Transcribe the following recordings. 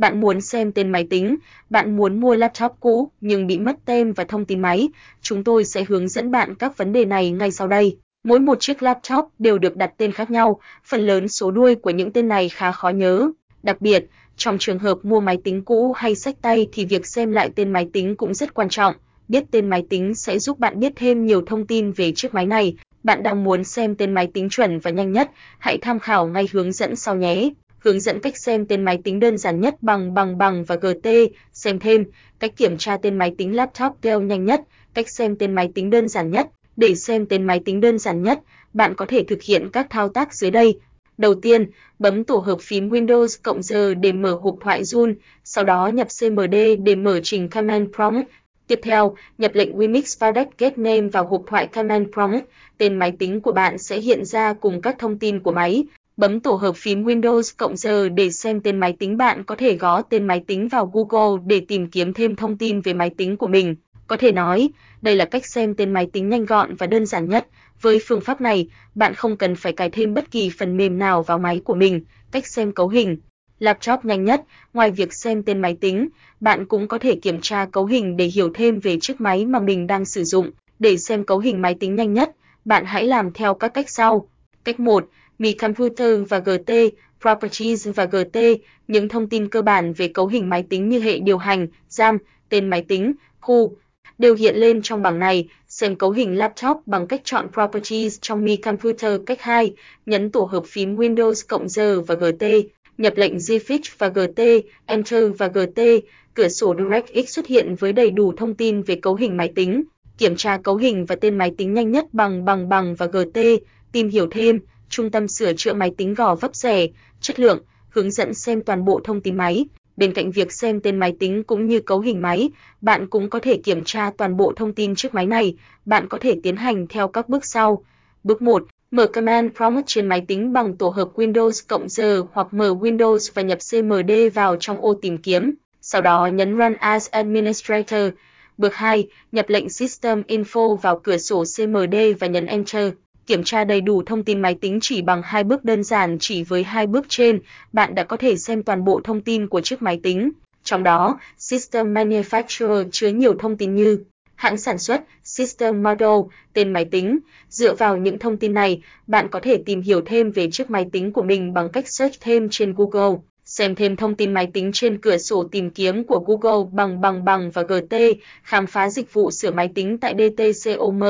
Bạn muốn xem tên máy tính, bạn muốn mua laptop cũ nhưng bị mất tên và thông tin máy, chúng tôi sẽ hướng dẫn bạn các vấn đề này ngay sau đây. Mỗi một chiếc laptop đều được đặt tên khác nhau, phần lớn số đuôi của những tên này khá khó nhớ. Đặc biệt, trong trường hợp mua máy tính cũ hay xách tay thì việc xem lại tên máy tính cũng rất quan trọng. Biết tên máy tính sẽ giúp bạn biết thêm nhiều thông tin về chiếc máy này. Bạn đang muốn xem tên máy tính chuẩn và nhanh nhất, hãy tham khảo ngay hướng dẫn sau nhé. Hướng dẫn cách xem tên máy tính đơn giản nhất bằng và GT, xem thêm, cách kiểm tra tên máy tính laptop Dell nhanh nhất, cách xem tên máy tính đơn giản nhất. Để xem tên máy tính đơn giản nhất, bạn có thể thực hiện các thao tác dưới đây. Đầu tiên, bấm tổ hợp phím Windows + G để mở hộp thoại Zoom, sau đó nhập CMD để mở trình Command Prompt. Tiếp theo, nhập lệnh wmic và get name vào hộp thoại Command Prompt, tên máy tính của bạn sẽ hiện ra cùng các thông tin của máy. Bấm tổ hợp phím Windows + G để xem tên máy tính, bạn có thể gõ tên máy tính vào Google để tìm kiếm thêm thông tin về máy tính của mình. Có thể nói, đây là cách xem tên máy tính nhanh gọn và đơn giản nhất. Với phương pháp này, bạn không cần phải cài thêm bất kỳ phần mềm nào vào máy của mình. Cách xem cấu hình laptop nhanh nhất, ngoài việc xem tên máy tính, bạn cũng có thể kiểm tra cấu hình để hiểu thêm về chiếc máy mà mình đang sử dụng. Để xem cấu hình máy tính nhanh nhất, bạn hãy làm theo các cách sau. Cách 1. Mi Computer và GT, Properties và GT, những thông tin cơ bản về cấu hình máy tính như hệ điều hành, RAM, tên máy tính, khu, đều hiện lên trong bảng này. Xem cấu hình laptop bằng cách chọn Properties trong Mi Computer. Cách 2. Nhấn tổ hợp phím Windows + G và GT. Nhập lệnh Gfix và GT, Enter và GT, cửa sổ DirectX xuất hiện với đầy đủ thông tin về cấu hình máy tính. Kiểm tra cấu hình và tên máy tính nhanh nhất bằng và GT, tìm hiểu thêm, trung tâm sửa chữa máy tính Gò Vấp rẻ, chất lượng, hướng dẫn xem toàn bộ thông tin máy. Bên cạnh việc xem tên máy tính cũng như cấu hình máy, bạn cũng có thể kiểm tra toàn bộ thông tin chiếc máy này. Bạn có thể tiến hành theo các bước sau. Bước 1. Mở Command Prompt trên máy tính bằng tổ hợp Windows + G hoặc mở Windows và nhập CMD vào trong ô tìm kiếm, sau đó nhấn Run as Administrator. Bước 2, nhập lệnh System Info vào cửa sổ CMD và nhấn Enter. Kiểm tra đầy đủ thông tin máy tính chỉ bằng 2 bước đơn giản. Chỉ với 2 bước trên, bạn đã có thể xem toàn bộ thông tin của chiếc máy tính. Trong đó, System Manufacturer chứa nhiều thông tin như hãng sản xuất, System Model, tên máy tính. Dựa vào những thông tin này, bạn có thể tìm hiểu thêm về chiếc máy tính của mình bằng cách search thêm trên Google. Xem thêm thông tin máy tính trên cửa sổ tìm kiếm của Google bằng và GT, khám phá dịch vụ sửa máy tính tại DTCOM.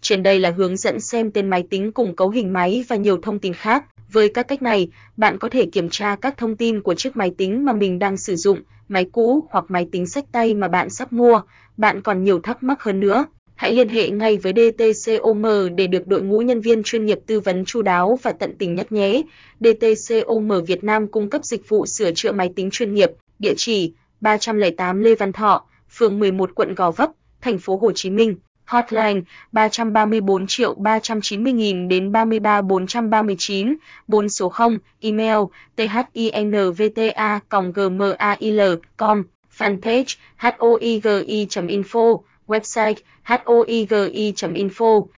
Trên đây là hướng dẫn xem tên máy tính cùng cấu hình máy và nhiều thông tin khác. Với các cách này, bạn có thể kiểm tra các thông tin của chiếc máy tính mà mình đang sử dụng, máy cũ hoặc máy tính xách tay mà bạn sắp mua. Bạn còn nhiều thắc mắc hơn nữa, hãy liên hệ ngay với DTCOM để được đội ngũ nhân viên chuyên nghiệp tư vấn chu đáo và tận tình nhất nhé. DTCOM Việt Nam cung cấp dịch vụ sửa chữa máy tính chuyên nghiệp. Địa chỉ: 308 Lê Văn Thọ, phường 11, quận Gò Vấp, thành phố Hồ Chí Minh. Hotline 334.390.000 đến 33.439, 4 số 0, email thinvta@gmail.com, fanpage hoigi.info, website hoigi.info.